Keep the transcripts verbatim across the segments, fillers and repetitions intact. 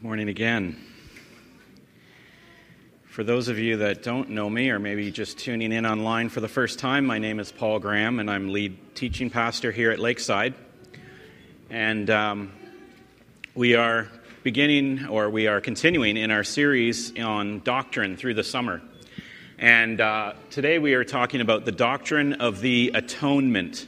Good morning again. For those of you that don't know me or maybe just tuning in online for the first time, my name is Paul Graham and I'm lead teaching pastor here at Lakeside. And um, we are beginning or we are continuing in our series on doctrine through the summer. And uh, today we are talking about the doctrine of the atonement.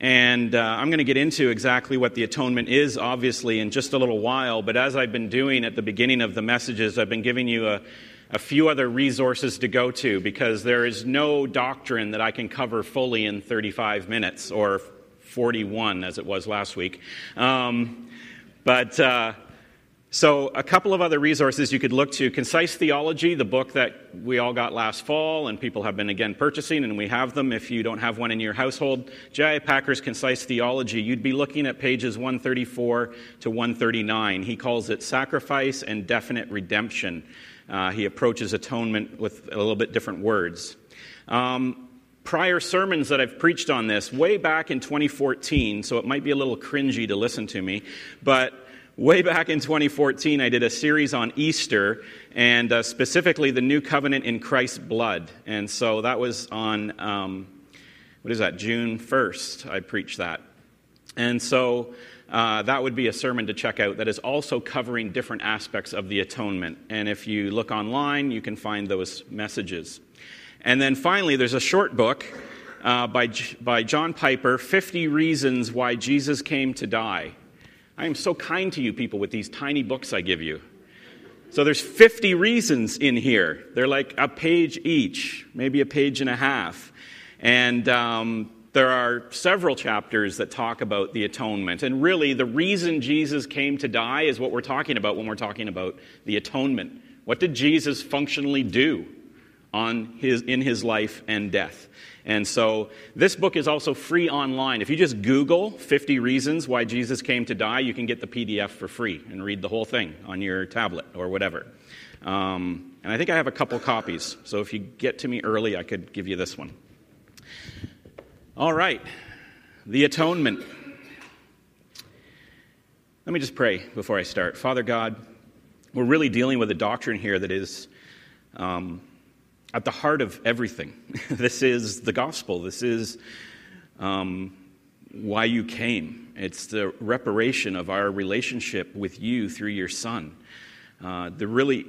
And uh, I'm going to get into exactly what the atonement is, obviously, in just a little while. But as I've been doing at the beginning of the messages, I've been giving you a, a few other resources to go to, because there is no doctrine that I can cover fully in thirty-five minutes, or forty-one, as it was last week. Um, but uh, so a couple of other resources you could look to. Concise Theology, the book that we all got last fall and people have been again purchasing, and we have them if you don't have one in your household. J I. Packer's Concise Theology, you'd be looking at pages one thirty-four to one thirty-nine. He calls it sacrifice and definite redemption. Uh, he approaches atonement with a little bit different words. Um, prior sermons that I've preached on this, way back in twenty fourteen, so it might be a little cringy to listen to me, but way back in twenty fourteen, I did a series on Easter, and uh, specifically the New Covenant in Christ's blood. And so that was on, um, what is that, June first, I preached that. And so uh, that would be a sermon to check out that is also covering different aspects of the atonement. And if you look online, you can find those messages. And then finally, there's a short book uh, by, by John Piper, fifty reasons Why Jesus Came to Die. I am so kind to you people with these tiny books I give you. So there's fifty reasons in here. They're like a page each, maybe a page and a half. And um, there are several chapters that talk about the atonement. And really, the reason Jesus came to die is what we're talking about when we're talking about the atonement. What did Jesus functionally do on his in his life and death? And so this book is also free online. If you just Google fifty reasons Why Jesus Came to Die, you can get the P D F for free and read the whole thing on your tablet or whatever. Um, and I think I have a couple copies. So if you get to me early, I could give you this one. All right, the atonement. Let me just pray before I start. Father God, we're really dealing with a doctrine here that is Um, at the heart of everything. This is the gospel. This is um, why you came. It's the reparation of our relationship with you through your Son. Uh, there really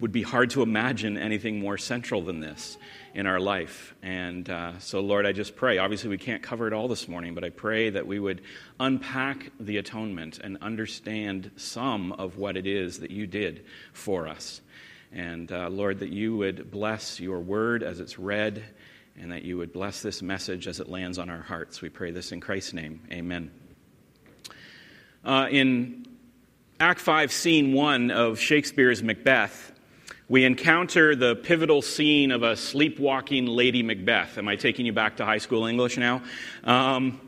would be hard to imagine anything more central than this in our life. And uh, so, Lord, I just pray. Obviously, we can't cover it all this morning, but I pray that we would unpack the atonement and understand some of what it is that you did for us. And, uh, Lord, that you would bless your word as it's read, and that you would bless this message as it lands on our hearts. We pray this in Christ's name. Amen. Uh, in Act five, Scene one of Shakespeare's Macbeth, we encounter the pivotal scene of a sleepwalking Lady Macbeth. Am I taking you back to high school English now? Um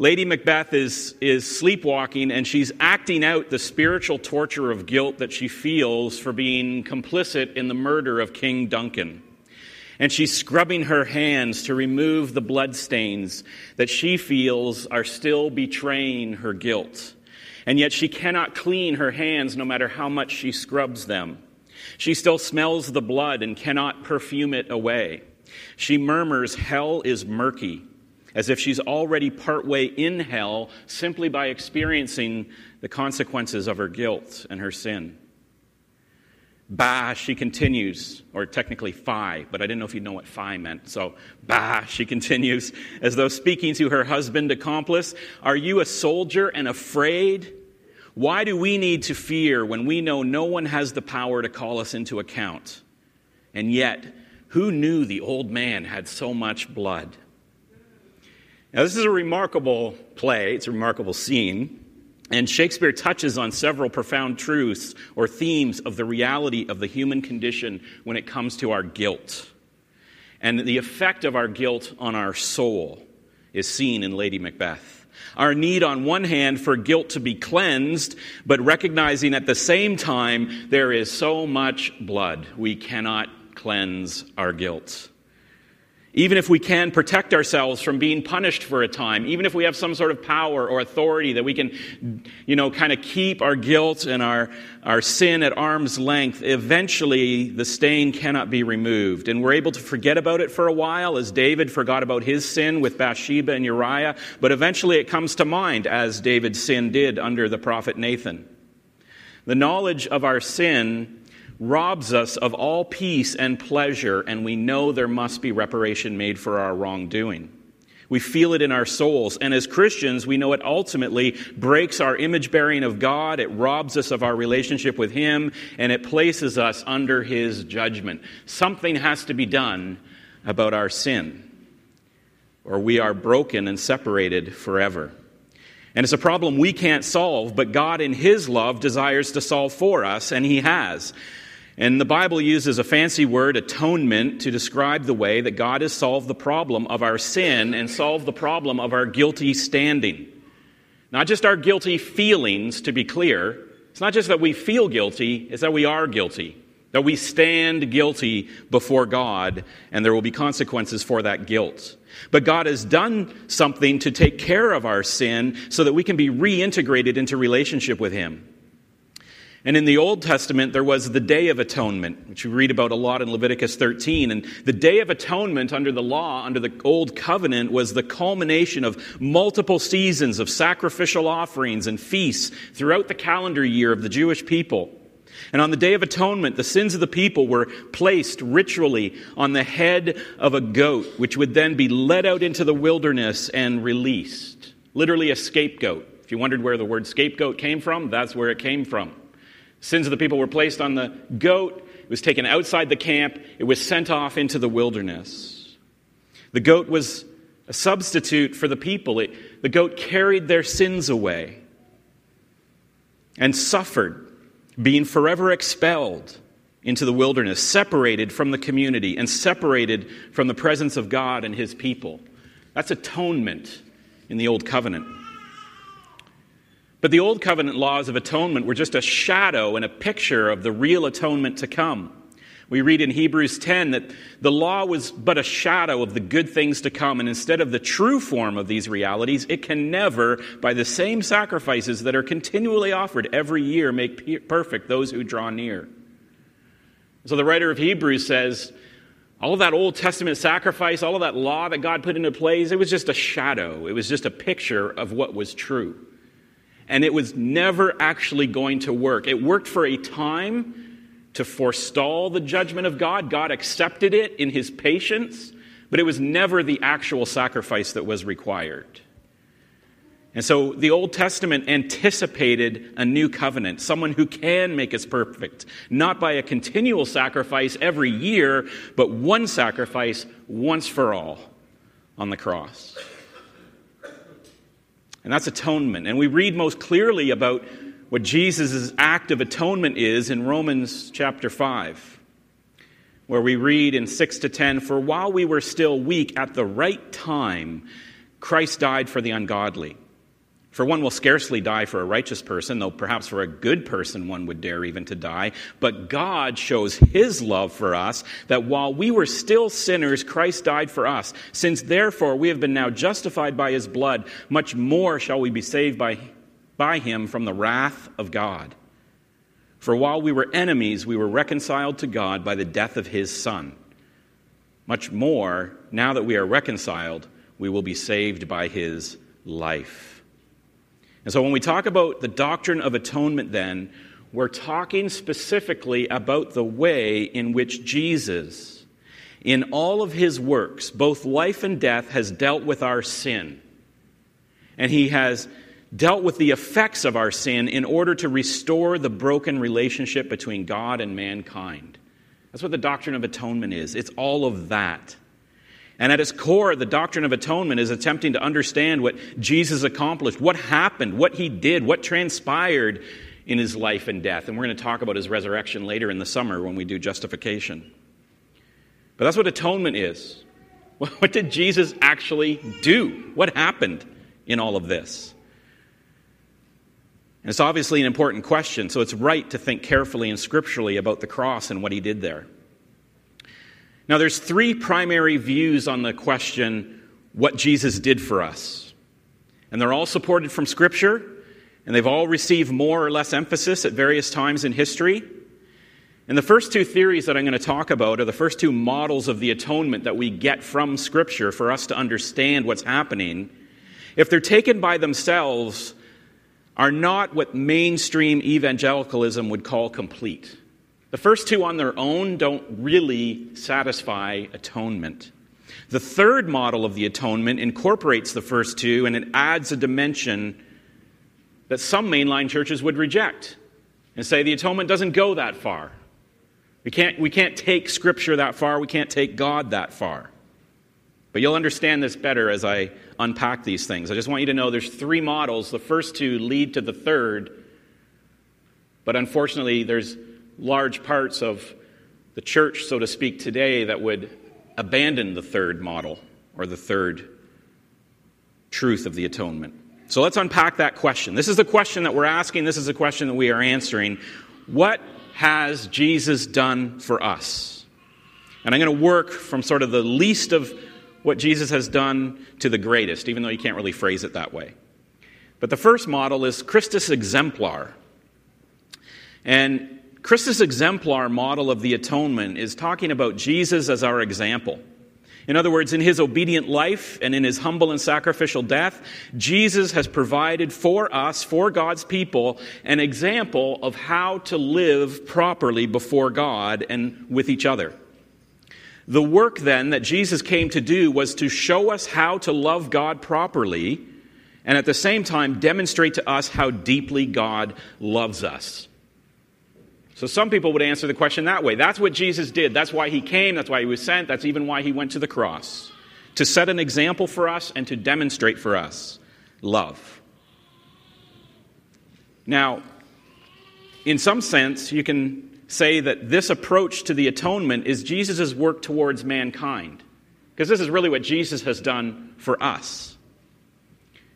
Lady Macbeth is is sleepwalking, and she's acting out the spiritual torture of guilt that she feels for being complicit in the murder of King Duncan. And she's scrubbing her hands to remove the bloodstains that she feels are still betraying her guilt. And yet she cannot clean her hands no matter how much she scrubs them. She still smells the blood and cannot perfume it away. She murmurs, "Hell is murky," as if she's already partway in hell simply by experiencing the consequences of her guilt and her sin. Bah, she continues, or technically phi, but I didn't know if you know what phi meant. So, bah, she continues, as though speaking to her husband accomplice, "Are you a soldier and afraid? Why do we need to fear when we know no one has the power to call us into account? And yet, who knew the old man had so much blood?" Now, this is a remarkable play. It's a remarkable scene. And Shakespeare touches on several profound truths or themes of the reality of the human condition when it comes to our guilt. And the effect of our guilt on our soul is seen in Lady Macbeth. Our need, on one hand, for guilt to be cleansed, but recognizing at the same time there is so much blood, we cannot cleanse our guilt. Even if we can protect ourselves from being punished for a time, even if we have some sort of power or authority that we can, you know, kind of keep our guilt and our, our sin at arm's length, eventually the stain cannot be removed. And we're able to forget about it for a while, as David forgot about his sin with Bathsheba and Uriah, but eventually it comes to mind, as David's sin did under the prophet Nathan. The knowledge of our sin robs us of all peace and pleasure, and we know there must be reparation made for our wrongdoing. We feel it in our souls, and as Christians, we know it ultimately breaks our image-bearing of God, it robs us of our relationship with Him, and it places us under His judgment. Something has to be done about our sin, or we are broken and separated forever. And it's a problem we can't solve, but God in His love desires to solve for us, and He has. And the Bible uses a fancy word, atonement, to describe the way that God has solved the problem of our sin and solved the problem of our guilty standing. Not just our guilty feelings, to be clear. It's not just that we feel guilty, it's that we are guilty. That we stand guilty before God, and there will be consequences for that guilt. But God has done something to take care of our sin so that we can be reintegrated into relationship with Him. And in the Old Testament, there was the Day of Atonement, which we read about a lot in Leviticus thirteen. And the Day of Atonement under the law, under the Old Covenant, was the culmination of multiple seasons of sacrificial offerings and feasts throughout the calendar year of the Jewish people. And on the Day of Atonement, the sins of the people were placed ritually on the head of a goat, which would then be led out into the wilderness and released. Literally a scapegoat. If you wondered where the word scapegoat came from, that's where it came from. Sins of the people were placed on the goat. It was taken outside the camp. It was sent off into the wilderness. The goat was a substitute for the people. It, the goat carried their sins away and suffered, being forever expelled into the wilderness, separated from the community and separated from the presence of God and His people. That's atonement in the Old Covenant. But the Old Covenant laws of atonement were just a shadow and a picture of the real atonement to come. We read in Hebrews ten that the law was but a shadow of the good things to come, and instead of the true form of these realities, it can never, by the same sacrifices that are continually offered every year, make perfect those who draw near. So the writer of Hebrews says, all of that Old Testament sacrifice, all of that law that God put into place, it was just a shadow. It was just a picture of what was true. And it was never actually going to work. It worked for a time to forestall the judgment of God. God accepted it in His patience, but it was never the actual sacrifice that was required. And so the Old Testament anticipated a new covenant, someone who can make us perfect, not by a continual sacrifice every year, but one sacrifice once for all on the cross. And that's atonement. And we read most clearly about what Jesus' act of atonement is in Romans chapter five, where we read in six to ten, "For while we were still weak, at the right time, Christ died for the ungodly. For one will scarcely die for a righteous person, though perhaps for a good person one would dare even to die. But God shows His love for us, that while we were still sinners, Christ died for us. Since therefore we have been now justified by His blood, much more shall we be saved by Him. by Him from the wrath of God. For while we were enemies, we were reconciled to God by the death of His Son. Much more, now that we are reconciled, we will be saved by His life." And so when we talk about the doctrine of atonement then, we're talking specifically about the way in which Jesus, in all of His works, both life and death, has dealt with our sin. And He has dealt with the effects of our sin in order to restore the broken relationship between God and mankind. That's what the doctrine of atonement is. It's all of that. And at its core, the doctrine of atonement is attempting to understand what Jesus accomplished, what happened, what He did, what transpired in His life and death. And we're going to talk about His resurrection later in the summer when we do justification. But that's what atonement is. What did Jesus actually do? What happened in all of this? And it's obviously an important question, so it's right to think carefully and scripturally about the cross and what He did there. Now, there's three primary views on the question, what Jesus did for us. And they're all supported from Scripture, and they've all received more or less emphasis at various times in history. And the first two theories that I'm going to talk about are the first two models of the atonement that we get from Scripture for us to understand what's happening. If they're taken by themselves, are not what mainstream evangelicalism would call complete. The first two on their own don't really satisfy atonement. The third model of the atonement incorporates the first two, and it adds a dimension that some mainline churches would reject and say the atonement doesn't go that far. We can't, we can't take Scripture that far. We can't take God that far. But you'll understand this better as I unpack these things. I just want you to know there's three models. The first two lead to the third. But unfortunately, there's large parts of the church, so to speak, today that would abandon the third model or the third truth of the atonement. So let's unpack that question. This is the question that we're asking. This is the question that we are answering. What has Jesus done for us? And I'm going to work from sort of the least of what Jesus has done to the greatest, even though you can't really phrase it that way. But the first model is Christus Exemplar. And Christus Exemplar model of the atonement is talking about Jesus as our example. In other words, in his obedient life and in his humble and sacrificial death, Jesus has provided for us, for God's people, an example of how to live properly before God and with each other. The work, then, that Jesus came to do was to show us how to love God properly and at the same time demonstrate to us how deeply God loves us. So some people would answer the question that way. That's what Jesus did. That's why he came. That's why he was sent. That's even why he went to the cross. To set an example for us and to demonstrate for us love. Now, in some sense, you can say that this approach to the atonement is Jesus' work towards mankind. Because this is really what Jesus has done for us.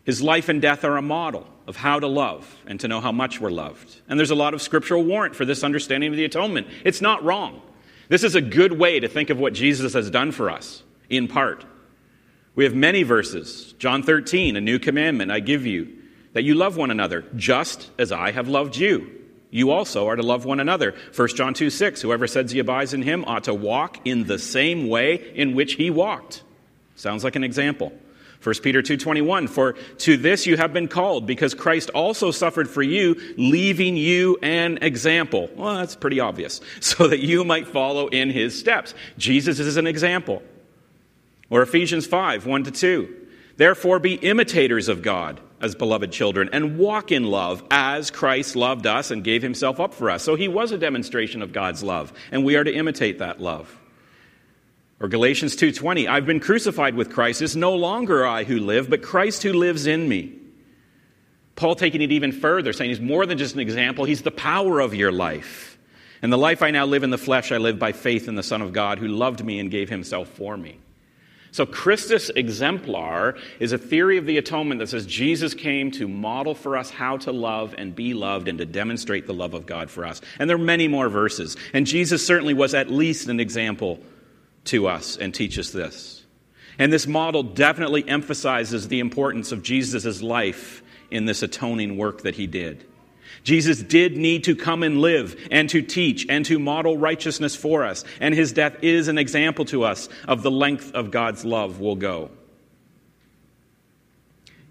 His life and death are a model of how to love and to know how much we're loved. And there's a lot of scriptural warrant for this understanding of the atonement. It's not wrong. This is a good way to think of what Jesus has done for us, in part. We have many verses. John thirteen, a new commandment I give you, that you love one another, just as I have loved you. You also are to love one another. First John two six, whoever says he abides in him ought to walk in the same way in which he walked. Sounds like an example. First Peter two twenty-one, for to this you have been called, because Christ also suffered for you, leaving you an example. Well, that's pretty obvious. So that you might follow in his steps. Jesus is an example. Or Ephesians five, one to two. Therefore be imitators of God as beloved children and walk in love as Christ loved us and gave himself up for us. So he was a demonstration of God's love, and we are to imitate that love. Or Galatians two twenty, I've been crucified with Christ. It's no longer I who live, but Christ who lives in me. Paul taking it even further, saying he's more than just an example. He's the power of your life. And the life I now live in the flesh, I live by faith in the Son of God who loved me and gave himself for me. So Christus Exemplar is a theory of the atonement that says Jesus came to model for us how to love and be loved and to demonstrate the love of God for us. And there are many more verses. And Jesus certainly was at least an example to us and teaches this. And this model definitely emphasizes the importance of Jesus' life in this atoning work that he did. Jesus did need to come and live and to teach and to model righteousness for us. And his death is an example to us of the length of God's love will go.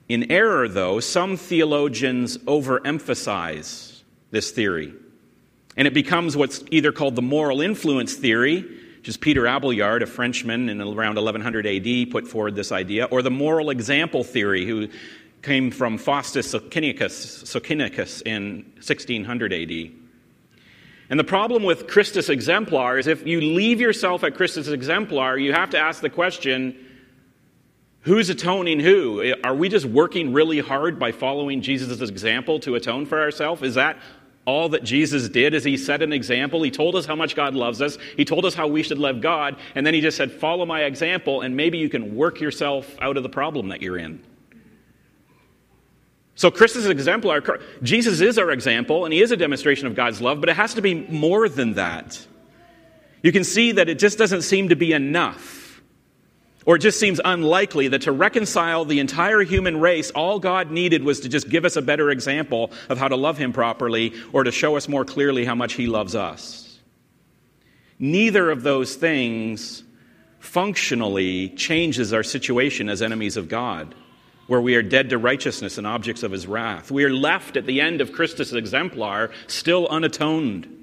In error, though, some theologians overemphasize this theory. And it becomes what's either called the moral influence theory, which is Peter Abelard, a Frenchman in around eleven hundred A D, put forward this idea, or the moral example theory, who came from Faustus Socinus, Socinus in sixteen hundred A D. And the problem with Christus Exemplar is if you leave yourself at Christus Exemplar, you have to ask the question, who's atoning who? Are we just working really hard by following Jesus' example to atone for ourselves? Is that all that Jesus did? Is he set an example? He told us how much God loves us. He told us how we should love God. And then he just said, follow my example, and maybe you can work yourself out of the problem that you're in. So Christus Exemplar, Jesus is our example, and he is a demonstration of God's love, but it has to be more than that. you can see that it just doesn't seem to be enough. Or it just seems unlikely that to reconcile the entire human race, all God needed was to just give us a better example of how to love him properly or to show us more clearly how much he loves us. Neither of those things functionally changes our situation as enemies of God, where we are dead to righteousness and objects of his wrath. We are left at the end of Christus' exemplar, still unatoned.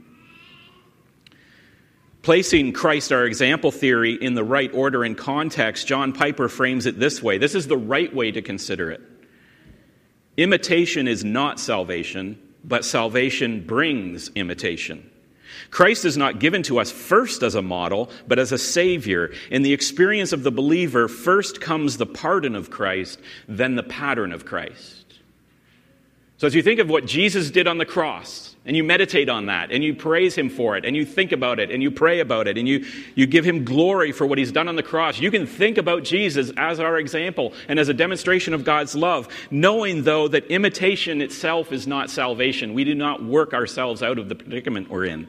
Placing Christ, our example theory, in the right order and context, John Piper frames it this way. This is the right way to consider it. Imitation is not salvation, but salvation brings imitation. Christ is not given to us first as a model, but as a Savior. In the experience of the believer, first comes the pardon of Christ, then the pattern of Christ. So as you think of what Jesus did on the cross, and you meditate on that, and you praise him for it, and you think about it, and you pray about it, and you, you give him glory for what he's done on the cross, you can think about Jesus as our example and as a demonstration of God's love, knowing, though, that imitation itself is not salvation. We do not work ourselves out of the predicament we're in.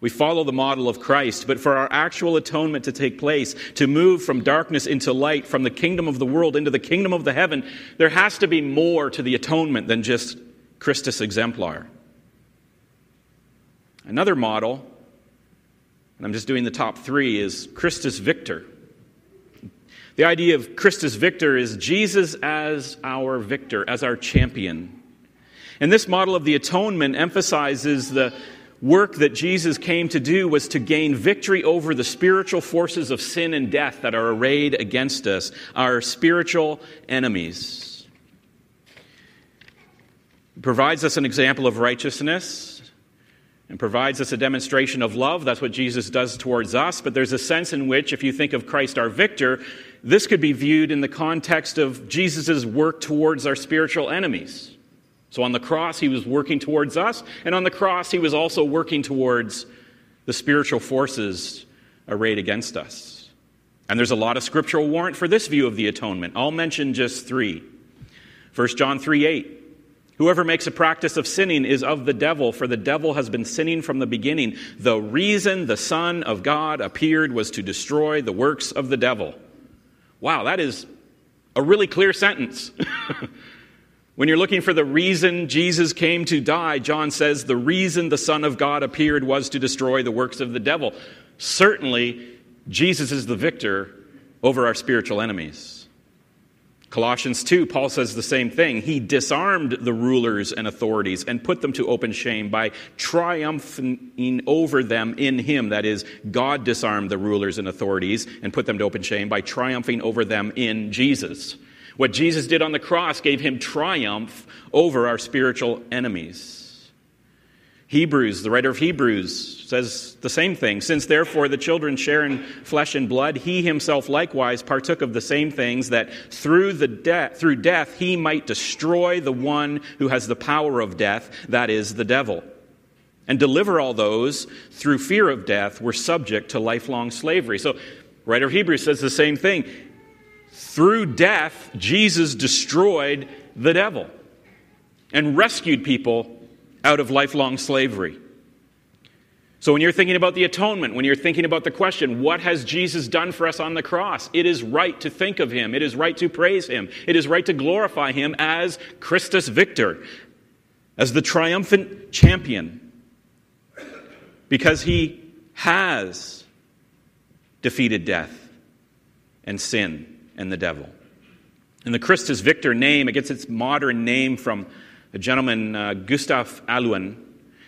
We follow the model of Christ, but for our actual atonement to take place, to move from darkness into light, from the kingdom of the world into the kingdom of the heaven, there has to be more to the atonement than just Christus exemplar. Another model, and I'm just doing the top three, is Christus Victor. The idea of Christus Victor is Jesus as our victor, as our champion. And this model of the atonement emphasizes the work that Jesus came to do was to gain victory over the spiritual forces of sin and death that are arrayed against us, our spiritual enemies. It provides us an example of righteousness and provides us a demonstration of love. That's what Jesus does towards us. But there's a sense in which, if you think of Christ our victor, this could be viewed in the context of Jesus' work towards our spiritual enemies. So on the cross, he was working towards us, and on the cross, he was also working towards the spiritual forces arrayed against us. And there's a lot of scriptural warrant for this view of the atonement. I'll mention just three. First John three eight, whoever makes a practice of sinning is of the devil, for the devil has been sinning from the beginning. The reason the Son of God appeared was to destroy the works of the devil. Wow, that is a really clear sentence. When you're looking for the reason Jesus came to die, John says the reason the Son of God appeared was to destroy the works of the devil. Certainly, Jesus is the victor over our spiritual enemies. Colossians two, Paul says the same thing. He disarmed the rulers and authorities and put them to open shame by triumphing over them in him. That is, God disarmed the rulers and authorities and put them to open shame by triumphing over them in Jesus. What Jesus did on the cross gave him triumph over our spiritual enemies. Hebrews, the writer of Hebrews, says the same thing. Since therefore the children share in flesh and blood, he himself likewise partook of the same things, that through the de- through death he might destroy the one who has the power of death, that is, the devil, and deliver all those through fear of death were subject to lifelong slavery. So, writer of Hebrews says the same thing. Through death, Jesus destroyed the devil and rescued people out of lifelong slavery. So when you're thinking about the atonement, when you're thinking about the question, what has Jesus done for us on the cross? It is right to think of him. It is right to praise him. It is right to glorify him as Christus Victor, as the triumphant champion, because he has defeated death and sin and the devil. And the Christus Victor name, it gets its modern name from a gentleman, uh, Gustav Alwin.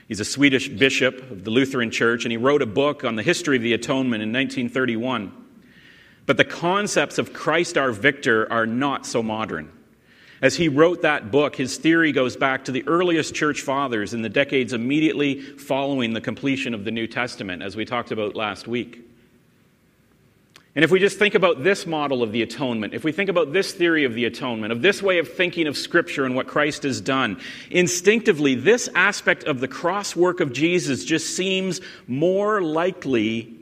He's a Swedish bishop of the Lutheran Church, and he wrote a book on the history of the atonement in nineteen thirty-one. But the concepts of Christ our Victor are not so modern. As he wrote that book, his theory goes back to the earliest church fathers in the decades immediately following the completion of the New Testament, as we talked about last week. And if we just think about this model of the atonement, if we think about this theory of the atonement, of this way of thinking of Scripture and what Christ has done, instinctively, this aspect of the cross work of Jesus just seems more likely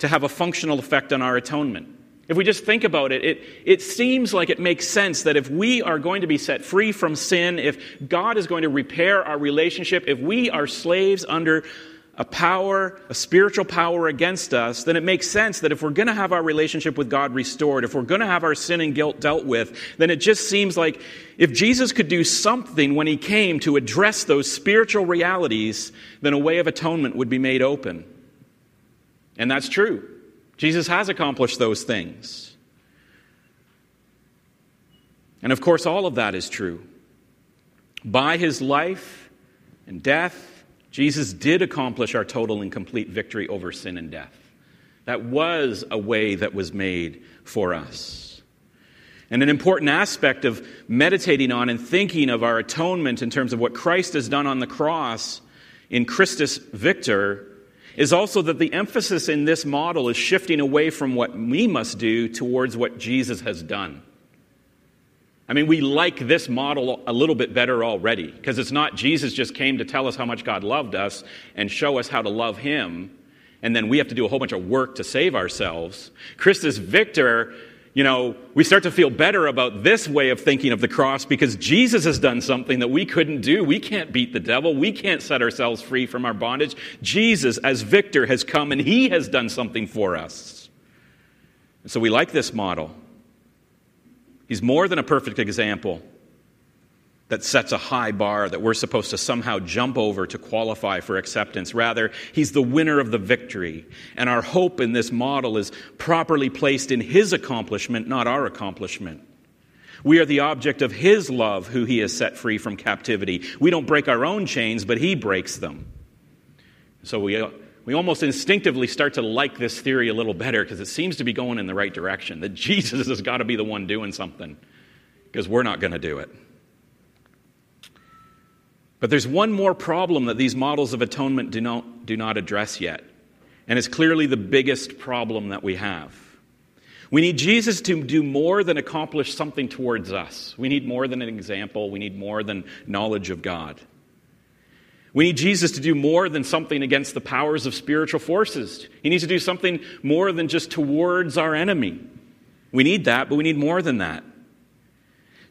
to have a functional effect on our atonement. If we just think about it, it, it seems like it makes sense that if we are going to be set free from sin, if God is going to repair our relationship, if we are slaves under a power, a spiritual power against us, then it makes sense that if we're going to have our relationship with God restored, if we're going to have our sin and guilt dealt with, then it just seems like if Jesus could do something when he came to address those spiritual realities, then a way of atonement would be made open. And that's true. Jesus has accomplished those things. And of course, all of that is true. By his life and death, Jesus did accomplish our total and complete victory over sin and death. That was a way that was made for us. And an important aspect of meditating on and thinking of our atonement in terms of what Christ has done on the cross in Christus Victor is also that the emphasis in this model is shifting away from what we must do towards what Jesus has done. I mean, we like this model a little bit better already, because it's not Jesus just came to tell us how much God loved us and show us how to love him, and then we have to do a whole bunch of work to save ourselves. Christus Victor, you know, we start to feel better about this way of thinking of the cross because Jesus has done something that we couldn't do. We can't beat the devil. We can't set ourselves free from our bondage. Jesus, as Victor, has come and he has done something for us. And so we like this model. He's more than a perfect example that sets a high bar that we're supposed to somehow jump over to qualify for acceptance. Rather, he's the winner of the victory. And our hope in this model is properly placed in his accomplishment, not our accomplishment. We are the object of his love, who he has set free from captivity. We don't break our own chains, but he breaks them. So we... We almost instinctively start to like this theory a little better because it seems to be going in the right direction, that Jesus has got to be the one doing something because we're not going to do it. But there's one more problem that these models of atonement do not, do not address yet, and it's clearly the biggest problem that we have. We need Jesus to do more than accomplish something towards us. We need more than an example. We need more than knowledge of God. We need Jesus to do more than something against the powers of spiritual forces. He needs to do something more than just towards our enemy. We need that, but we need more than that.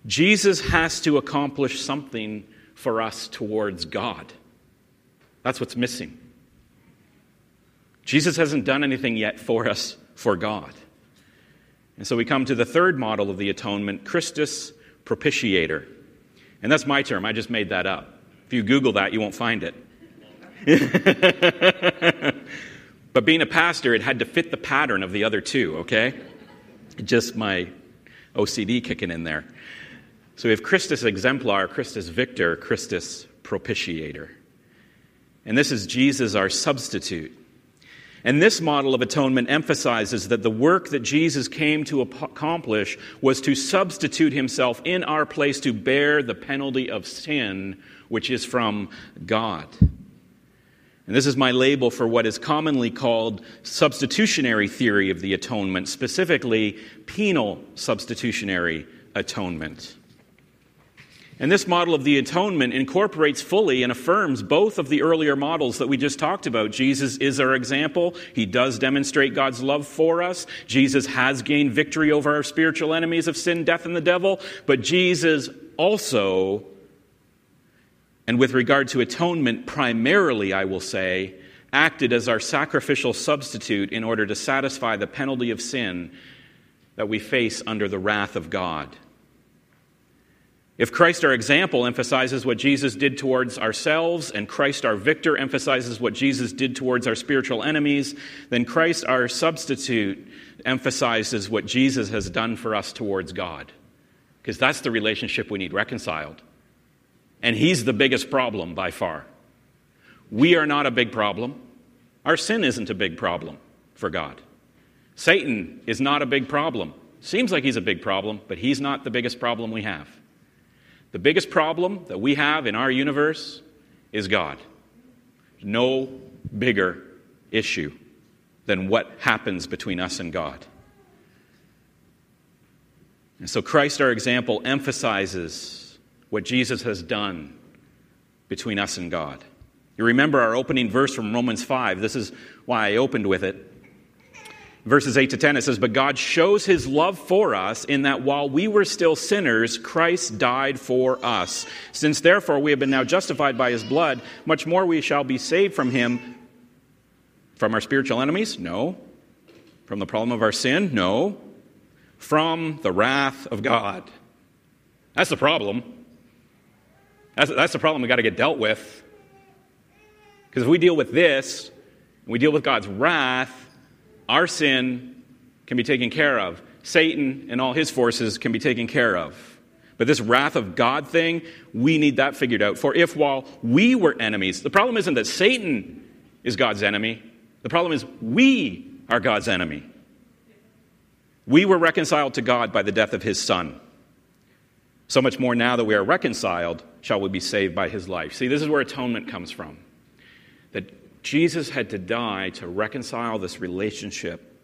Jesus has to accomplish something for us towards God. That's what's missing. Jesus hasn't done anything yet for us for God. And so we come to the third model of the atonement, Christus Propitiator. And that's my term. I just made that up. If you Google that, you won't find it. But being a pastor, it had to fit the pattern of the other two, okay? Just my O C D kicking in there. So we have Christus Exemplar, Christus Victor, Christus Propitiator. And this is Jesus, our substitute. And this model of atonement emphasizes that the work that Jesus came to accomplish was to substitute himself in our place to bear the penalty of sin, which is from God. And this is my label for what is commonly called substitutionary theory of the atonement, specifically penal substitutionary atonement. And this model of the atonement incorporates fully and affirms both of the earlier models that we just talked about. Jesus is our example. He does demonstrate God's love for us. Jesus has gained victory over our spiritual enemies of sin, death, and the devil. But Jesus also, and with regard to atonement, primarily, I will say, acted as our sacrificial substitute in order to satisfy the penalty of sin that we face under the wrath of God. If Christ, our example, emphasizes what Jesus did towards ourselves, and Christ, our victor, emphasizes what Jesus did towards our spiritual enemies, then Christ, our substitute, emphasizes what Jesus has done for us towards God. Because that's the relationship we need reconciled. And he's the biggest problem by far. We are not a big problem. Our sin isn't a big problem for God. Satan is not a big problem. Seems like he's a big problem, but he's not the biggest problem we have. The biggest problem that we have in our universe is God. No bigger issue than what happens between us and God. And so Christ, our example, emphasizes what Jesus has done between us and God. You remember our opening verse from Romans five. This is why I opened with it. Verses eight to ten, it says, "But God shows his love for us in that while we were still sinners, Christ died for us. Since therefore we have been now justified by his blood, much more we shall be saved from him From our spiritual enemies? No. From the problem of our sin? No. From the wrath of God. That's the problem. That's, that's the problem we've got to get dealt with. Because if we deal with this, and we deal with God's wrath, our sin can be taken care of. Satan and all his forces can be taken care of. But this wrath of God thing, we need that figured out. For if while we were enemies, the problem isn't that Satan is God's enemy. The problem is we are God's enemy. We were reconciled to God by the death of his Son. So much more now that we are reconciled, shall we be saved by his life. See, this is where atonement comes from. That Jesus had to die to reconcile this relationship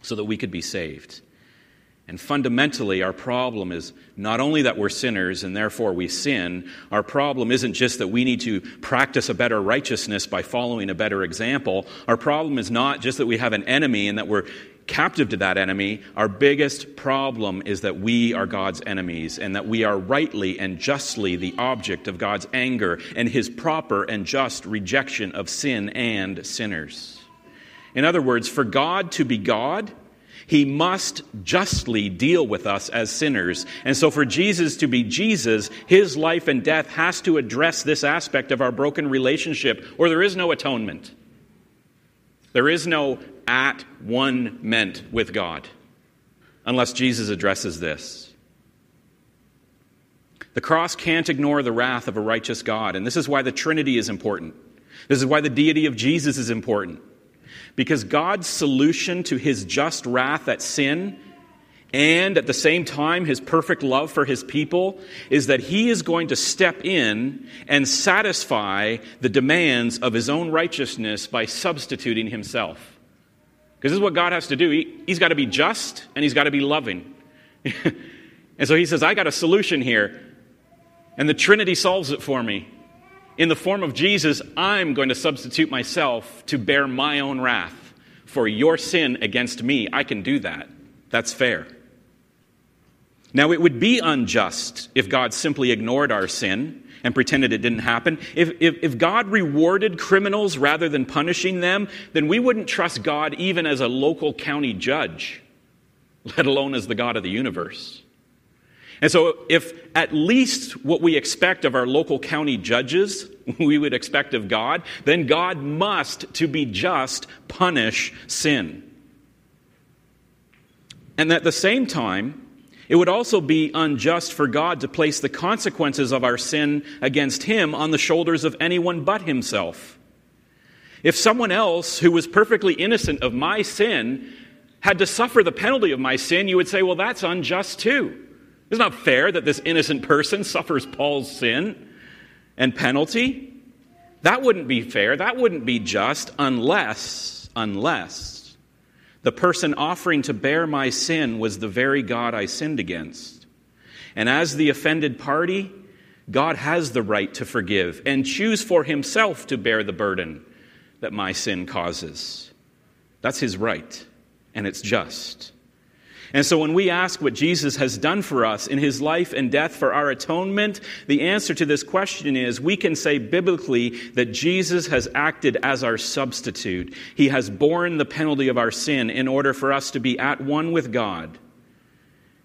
so that we could be saved. And fundamentally, our problem is not only that we're sinners and therefore we sin. Our problem isn't just that we need to practice a better righteousness by following a better example. Our problem is not just that we have an enemy and that we're captive to that enemy. Our biggest problem is that we are God's enemies and that we are rightly and justly the object of God's anger and his proper and just rejection of sin and sinners. In other words, for God to be God, he must justly deal with us as sinners. And so for Jesus to be Jesus, his life and death has to address this aspect of our broken relationship, or there is no atonement. There is no at one ment with God, unless Jesus addresses this. The cross can't ignore the wrath of a righteous God, and this is why the Trinity is important. This is why the deity of Jesus is important. Because God's solution to his just wrath at sin, and at the same time his perfect love for his people, is that he is going to step in and satisfy the demands of his own righteousness by substituting himself. Because this is what God has to do. He, he's got to be just and he's got to be loving. And so he says, I got a solution here. And the Trinity solves it for me. In the form of Jesus, I'm going to substitute myself to bear my own wrath for your sin against me. I can do that. That's fair. Now, it would be unjust if God simply ignored our sin and pretended it didn't happen. If, if, if God rewarded criminals rather than punishing them, then we wouldn't trust God even as a local county judge, let alone as the God of the universe. And so if at least what we expect of our local county judges, we would expect of God, then God must, to be just, punish sin. And at the same time, it would also be unjust for God to place the consequences of our sin against him on the shoulders of anyone but himself. If someone else who was perfectly innocent of my sin had to suffer the penalty of my sin, you would say, well, that's unjust too. It's not fair that this innocent person suffers Paul's sin and penalty. That wouldn't be fair. That wouldn't be just unless, unless the person offering to bear my sin was the very God I sinned against. And as the offended party, God has the right to forgive and choose for himself to bear the burden that my sin causes. That's his right, and it's just. And so when we ask what Jesus has done for us in his life and death for our atonement, the answer to this question is we can say biblically that Jesus has acted as our substitute. He has borne the penalty of our sin in order for us to be at one with God.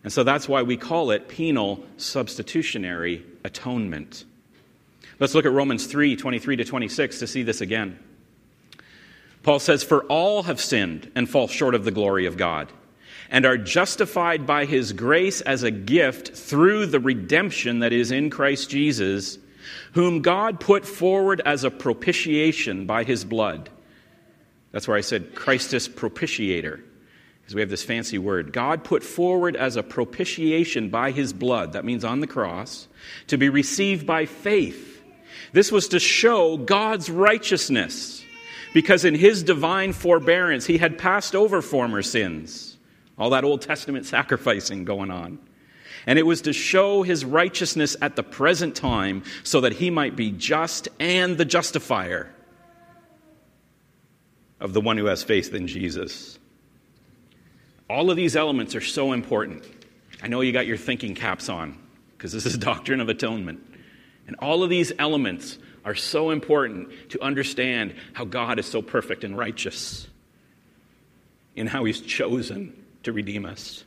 And so that's why we call it penal substitutionary atonement. Let's look at Romans three, twenty-three to twenty-six to see this again. Paul says, "For all have sinned and fall short of the glory of God, and are justified by his grace as a gift through the redemption that is in Christ Jesus, whom God put forward as a propitiation by his blood." That's where I said Christus propitiator, because we have this fancy word. God put forward as a propitiation by his blood, that means on the cross, to be received by faith. This was to show God's righteousness, because in his divine forbearance he had passed over former sins. All that Old Testament sacrificing going on. And it was to show his righteousness at the present time so that he might be just and the justifier of the one who has faith in Jesus. All of these elements are so important. I know you got your thinking caps on because this is doctrine of atonement. And all of these elements are so important to understand how God is so perfect and righteous in how he's chosen to redeem us.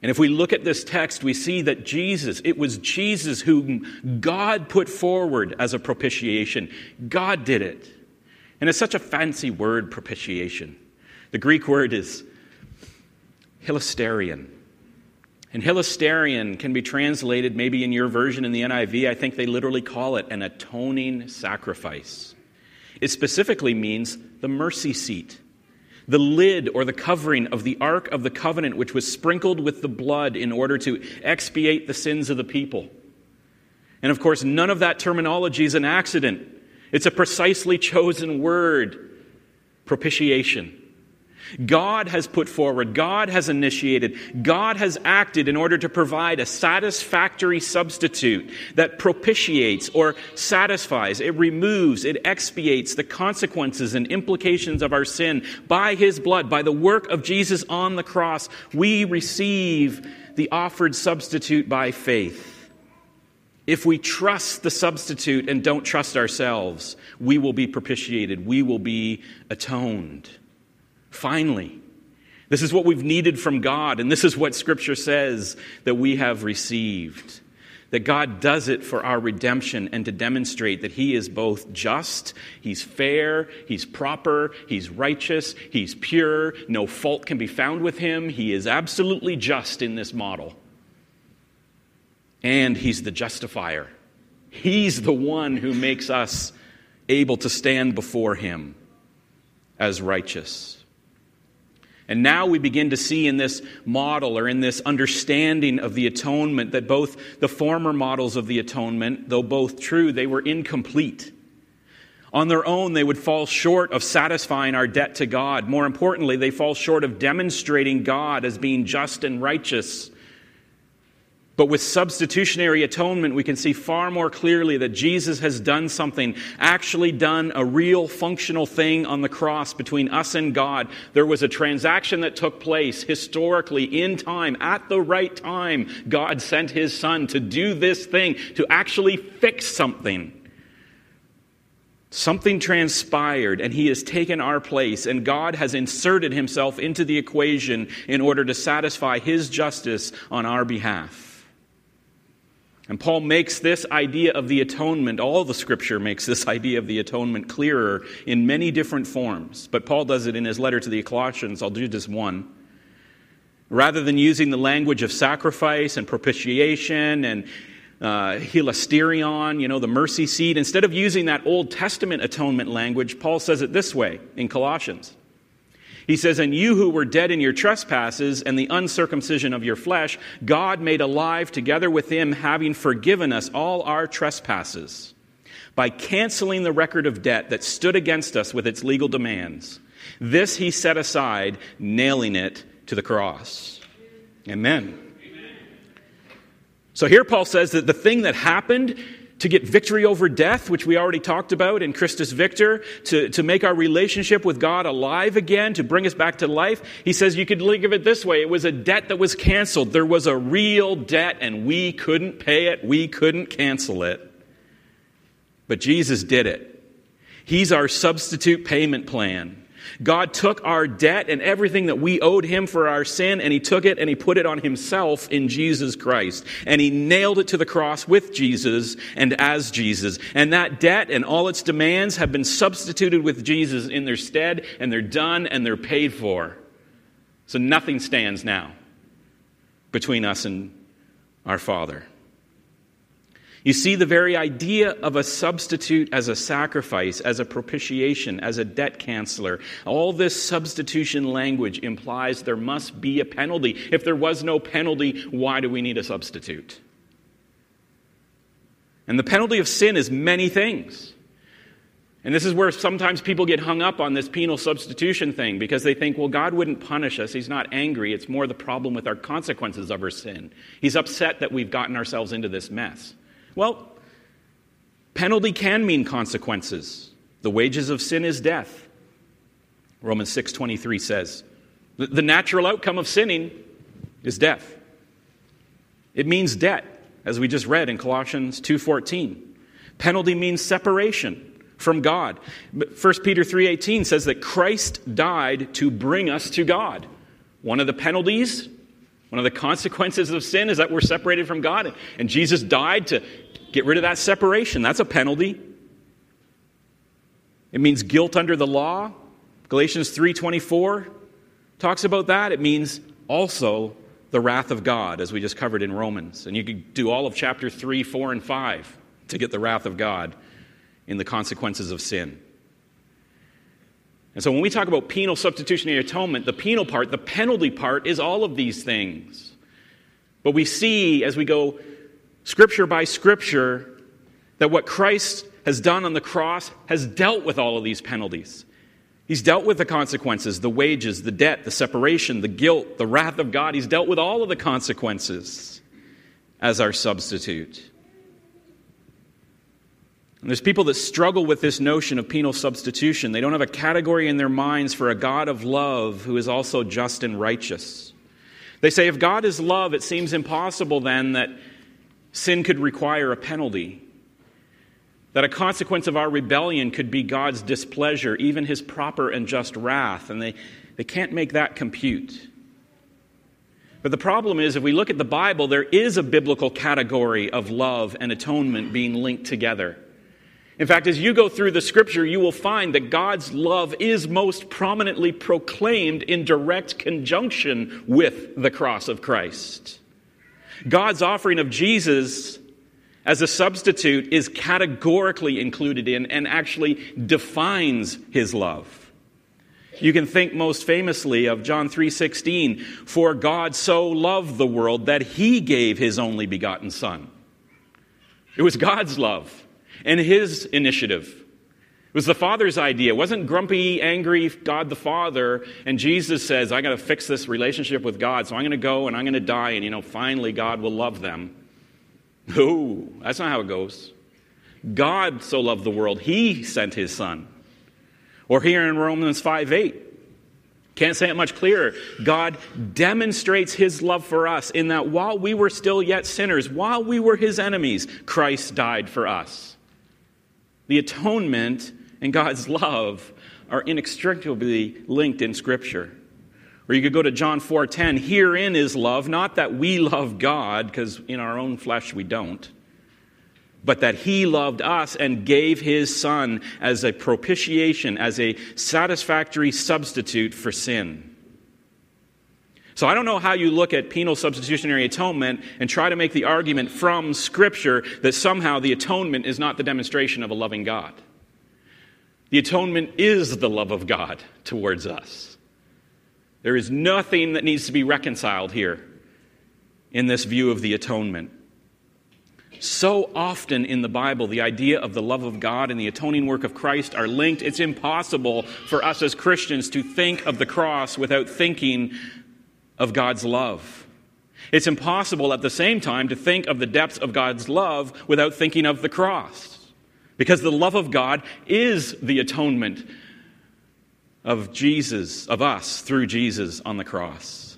And if we look at this text, we see that Jesus, it was Jesus whom God put forward as a propitiation. God did it. And it's such a fancy word, propitiation. The Greek word is Hilasterion. And Hilasterion can be translated, maybe in your version in the N I V, I think they literally call it an atoning sacrifice. It specifically means the mercy seat, the lid or the covering of the Ark of the Covenant, which was sprinkled with the blood in order to expiate the sins of the people. And of course, none of that terminology is an accident. It's a precisely chosen word, propitiation. God has put forward, God has initiated, God has acted in order to provide a satisfactory substitute that propitiates or satisfies. It removes, it expiates the consequences and implications of our sin. By his blood, by the work of Jesus on the cross, we receive the offered substitute by faith. If we trust the substitute and don't trust ourselves, we will be propitiated, we will be atoned. Finally, this is what we've needed from God, and this is what Scripture says that we have received. That God does it for our redemption and to demonstrate that he is both just, he's fair, he's proper, he's righteous, he's pure, no fault can be found with him, he is absolutely just in this model. And he's the justifier. He's the one who makes us able to stand before him as righteous. And now we begin to see in this model or in this understanding of the atonement that both the former models of the atonement, though both true, they were incomplete. On their own, they would fall short of satisfying our debt to God. More importantly, they fall short of demonstrating God as being just and righteous. But with substitutionary atonement, we can see far more clearly that Jesus has done something, actually done a real functional thing on the cross between us and God. There was a transaction that took place historically in time. At the right time, God sent his Son to do this thing, to actually fix something. Something transpired, and he has taken our place, and God has inserted himself into the equation in order to satisfy his justice on our behalf. And Paul makes this idea of the atonement, all the Scripture makes this idea of the atonement clearer in many different forms. But Paul does it in his letter to the Colossians. I'll do just one. Rather than using the language of sacrifice and propitiation and uh, hilasterion, you know, the mercy seat, instead of using that Old Testament atonement language, Paul says it this way in Colossians. He says, and you who were dead in your trespasses and the uncircumcision of your flesh, God made alive together with him, having forgiven us all our trespasses by canceling the record of debt that stood against us with its legal demands. This he set aside, nailing it to the cross. Amen. Amen. So here Paul says that the thing that happened to get victory over death, which we already talked about in Christus Victor, to, to make our relationship with God alive again, to bring us back to life. He says you could think of it this way. It was a debt that was canceled. There was a real debt, and we couldn't pay it. We couldn't cancel it. But Jesus did it. He's our substitute payment plan. God took our debt and everything that we owed him for our sin, and he took it and he put it on himself in Jesus Christ. And he nailed it to the cross with Jesus and as Jesus. And that debt and all its demands have been substituted with Jesus in their stead, and they're done and they're paid for. So nothing stands now between us and our Father. You see, the very idea of a substitute as a sacrifice, as a propitiation, as a debt canceller, all this substitution language implies there must be a penalty. If there was no penalty, why do we need a substitute? And the penalty of sin is many things. And this is where sometimes people get hung up on this penal substitution thing because they think, well, God wouldn't punish us. He's not angry. It's more the problem with our consequences of our sin. He's upset that we've gotten ourselves into this mess. Well, penalty can mean consequences. The wages of sin is death. Romans six twenty-three says, the natural outcome of sinning is death. It means debt, as we just read in Colossians two fourteen. Penalty means separation from God. First Peter three eighteen says that Christ died to bring us to God. One of the penalties, one of the consequences of sin is that we're separated from God. And Jesus died to get rid of that separation. That's a penalty. It means guilt under the law. Galatians three twenty-four talks about that. It means also the wrath of God, as we just covered in Romans. And you could do all of chapter three, four, and five to get the wrath of God in the consequences of sin. And so when we talk about penal substitutionary atonement, the penal part, the penalty part, is all of these things. But we see, as we go scripture by scripture, that what Christ has done on the cross has dealt with all of these penalties. He's dealt with the consequences, the wages, the debt, the separation, the guilt, the wrath of God. He's dealt with all of the consequences as our substitute. And there's people that struggle with this notion of penal substitution. They don't have a category in their minds for a God of love who is also just and righteous. They say, if God is love, it seems impossible then that sin could require a penalty, that a consequence of our rebellion could be God's displeasure, even his proper and just wrath, and they, they can't make that compute. But the problem is, if we look at the Bible, there is a biblical category of love and atonement being linked together. In fact, as you go through the scripture, you will find that God's love is most prominently proclaimed in direct conjunction with the cross of Christ. God's offering of Jesus as a substitute is categorically included in and actually defines his love. You can think most famously of John three sixteen, for God so loved the world that he gave his only begotten Son. It was God's love and his initiative. It was the Father's idea. It wasn't grumpy, angry God the Father, and Jesus says, I got to fix this relationship with God, so I'm going to go and I'm going to die, and, you know, finally God will love them. No, that's not how it goes. God so loved the world, he sent his Son. Or here in Romans five eight, can't say it much clearer. God demonstrates his love for us in that while we were still yet sinners, while we were his enemies, Christ died for us. The atonement and God's love are inextricably linked in Scripture. Or you could go to John four ten, herein is love, not that we love God, because in our own flesh we don't, but that he loved us and gave his Son as a propitiation, as a satisfactory substitute for sin. So I don't know how you look at penal substitutionary atonement and try to make the argument from Scripture that somehow the atonement is not the demonstration of a loving God. The atonement is the love of God towards us. There is nothing that needs to be reconciled here in this view of the atonement. So often in the Bible, the idea of the love of God and the atoning work of Christ are linked. It's impossible for us as Christians to think of the cross without thinking of God's love. It's impossible at the same time to think of the depths of God's love without thinking of the cross, because the love of God is the atonement of Jesus, of us, through Jesus on the cross.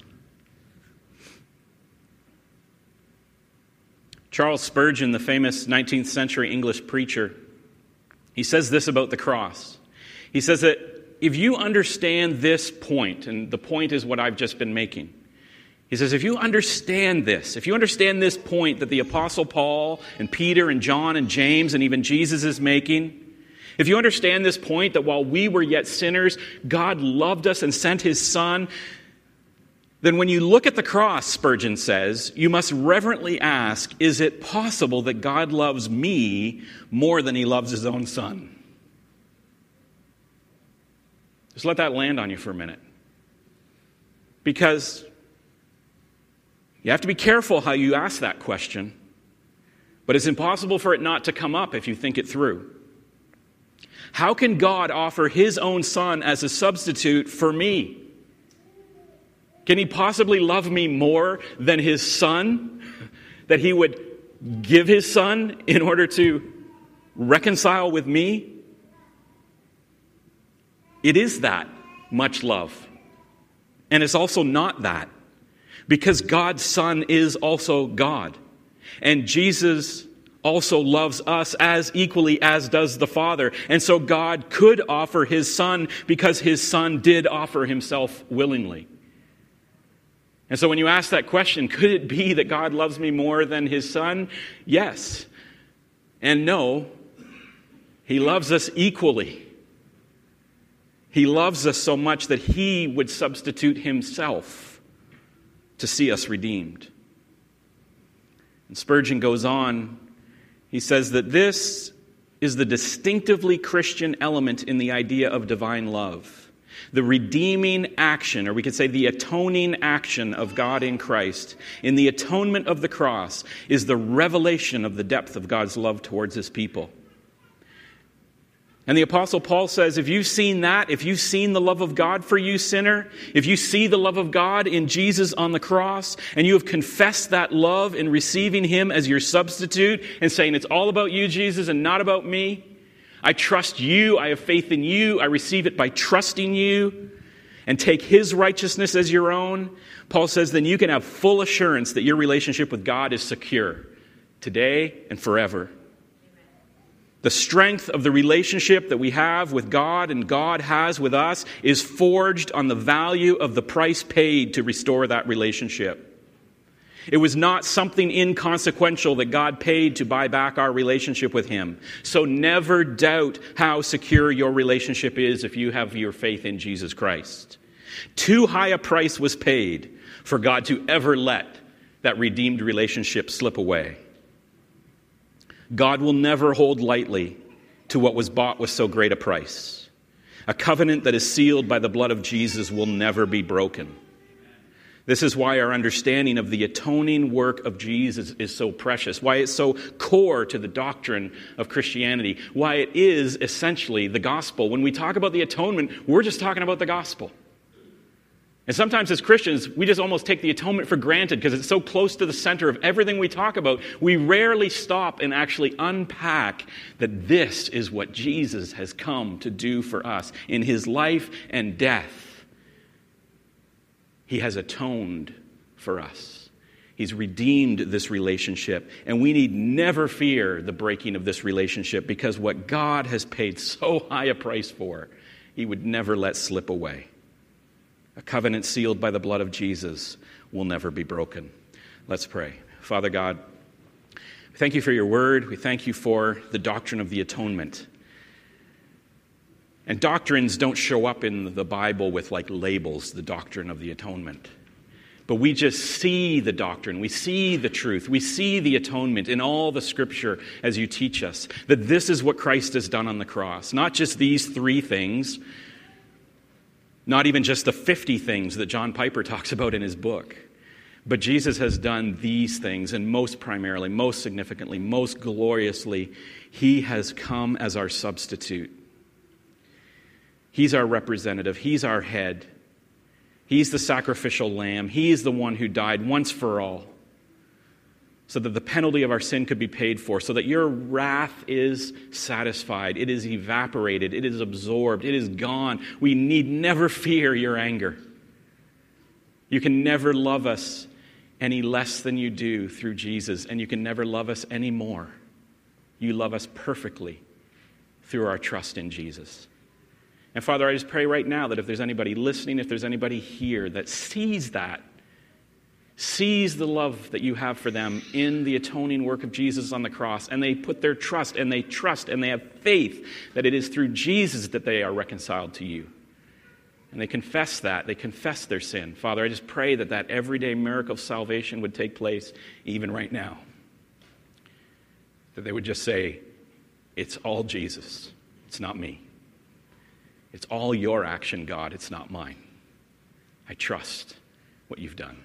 Charles Spurgeon, the famous nineteenth century English preacher, he says this about the cross. He says that if you understand this point, and the point is what I've just been making, he says, if you understand this, if you understand this point that the Apostle Paul and Peter and John and James and even Jesus is making, if you understand this point that while we were yet sinners, God loved us and sent his Son, then when you look at the cross, Spurgeon says, you must reverently ask, is it possible that God loves me more than he loves his own Son? Just let that land on you for a minute. Because you have to be careful how you ask that question, but it's impossible for it not to come up if you think it through. How can God offer his own Son as a substitute for me? Can he possibly love me more than his Son? That he would give his Son in order to reconcile with me? It is that much love. And it's also not that, because God's Son is also God. And Jesus also loves us as equally as does the Father. And so God could offer his Son because his Son did offer himself willingly. And so when you ask that question, could it be that God loves me more than his Son? Yes. And no. He loves us equally. He loves us so much that he would substitute himself to see us redeemed. And Spurgeon goes on. He says that this is the distinctively Christian element in the idea of divine love. The redeeming action, or we could say the atoning action of God in Christ, in the atonement of the cross, is the revelation of the depth of God's love towards his people. And the Apostle Paul says, if you've seen that, if you've seen the love of God for you, sinner, if you see the love of God in Jesus on the cross, and you have confessed that love in receiving him as your substitute and saying, it's all about you, Jesus, and not about me. I trust you. I have faith in you. I receive it by trusting you and take his righteousness as your own. Paul says, then you can have full assurance that your relationship with God is secure today and forever. The strength of the relationship that we have with God and God has with us is forged on the value of the price paid to restore that relationship. It was not something inconsequential that God paid to buy back our relationship with him. So never doubt how secure your relationship is if you have your faith in Jesus Christ. Too high a price was paid for God to ever let that redeemed relationship slip away. God will never hold lightly to what was bought with so great a price. A covenant that is sealed by the blood of Jesus will never be broken. This is why our understanding of the atoning work of Jesus is so precious, why it's so core to the doctrine of Christianity, why it is essentially the gospel. When we talk about the atonement, we're just talking about the gospel. And sometimes as Christians, we just almost take the atonement for granted because it's so close to the center of everything we talk about. We rarely stop and actually unpack that this is what Jesus has come to do for us. In his life and death, he has atoned for us. He's redeemed this relationship. And we need never fear the breaking of this relationship because what God has paid so high a price for, he would never let slip away. A covenant sealed by the blood of Jesus will never be broken. Let's pray. Father God, we thank you for your word. We thank you for the doctrine of the atonement. And doctrines don't show up in the Bible with like labels, the doctrine of the atonement. But we just see the doctrine. We see the truth. We see the atonement in all the Scripture as you teach us. That this is what Christ has done on the cross. Not just these three things. Not even just the fifty things that John Piper talks about in his book. But Jesus has done these things, and most primarily, most significantly, most gloriously, he has come as our substitute. He's our representative. He's our head. He's the sacrificial lamb. He is the one who died once for all, so that the penalty of our sin could be paid for, so that your wrath is satisfied, it is evaporated, it is absorbed, it is gone. We need never fear your anger. You can never love us any less than you do through Jesus, and you can never love us any more. You love us perfectly through our trust in Jesus. And Father, I just pray right now that if there's anybody listening, if there's anybody here that sees that, sees the love that you have for them in the atoning work of Jesus on the cross, and they put their trust, and they trust, and they have faith that it is through Jesus that they are reconciled to you. And they confess that. They confess their sin. Father, I just pray that that everyday miracle of salvation would take place even right now. That they would just say, it's all Jesus. It's not me. It's all your action, God. It's not mine. I trust what you've done.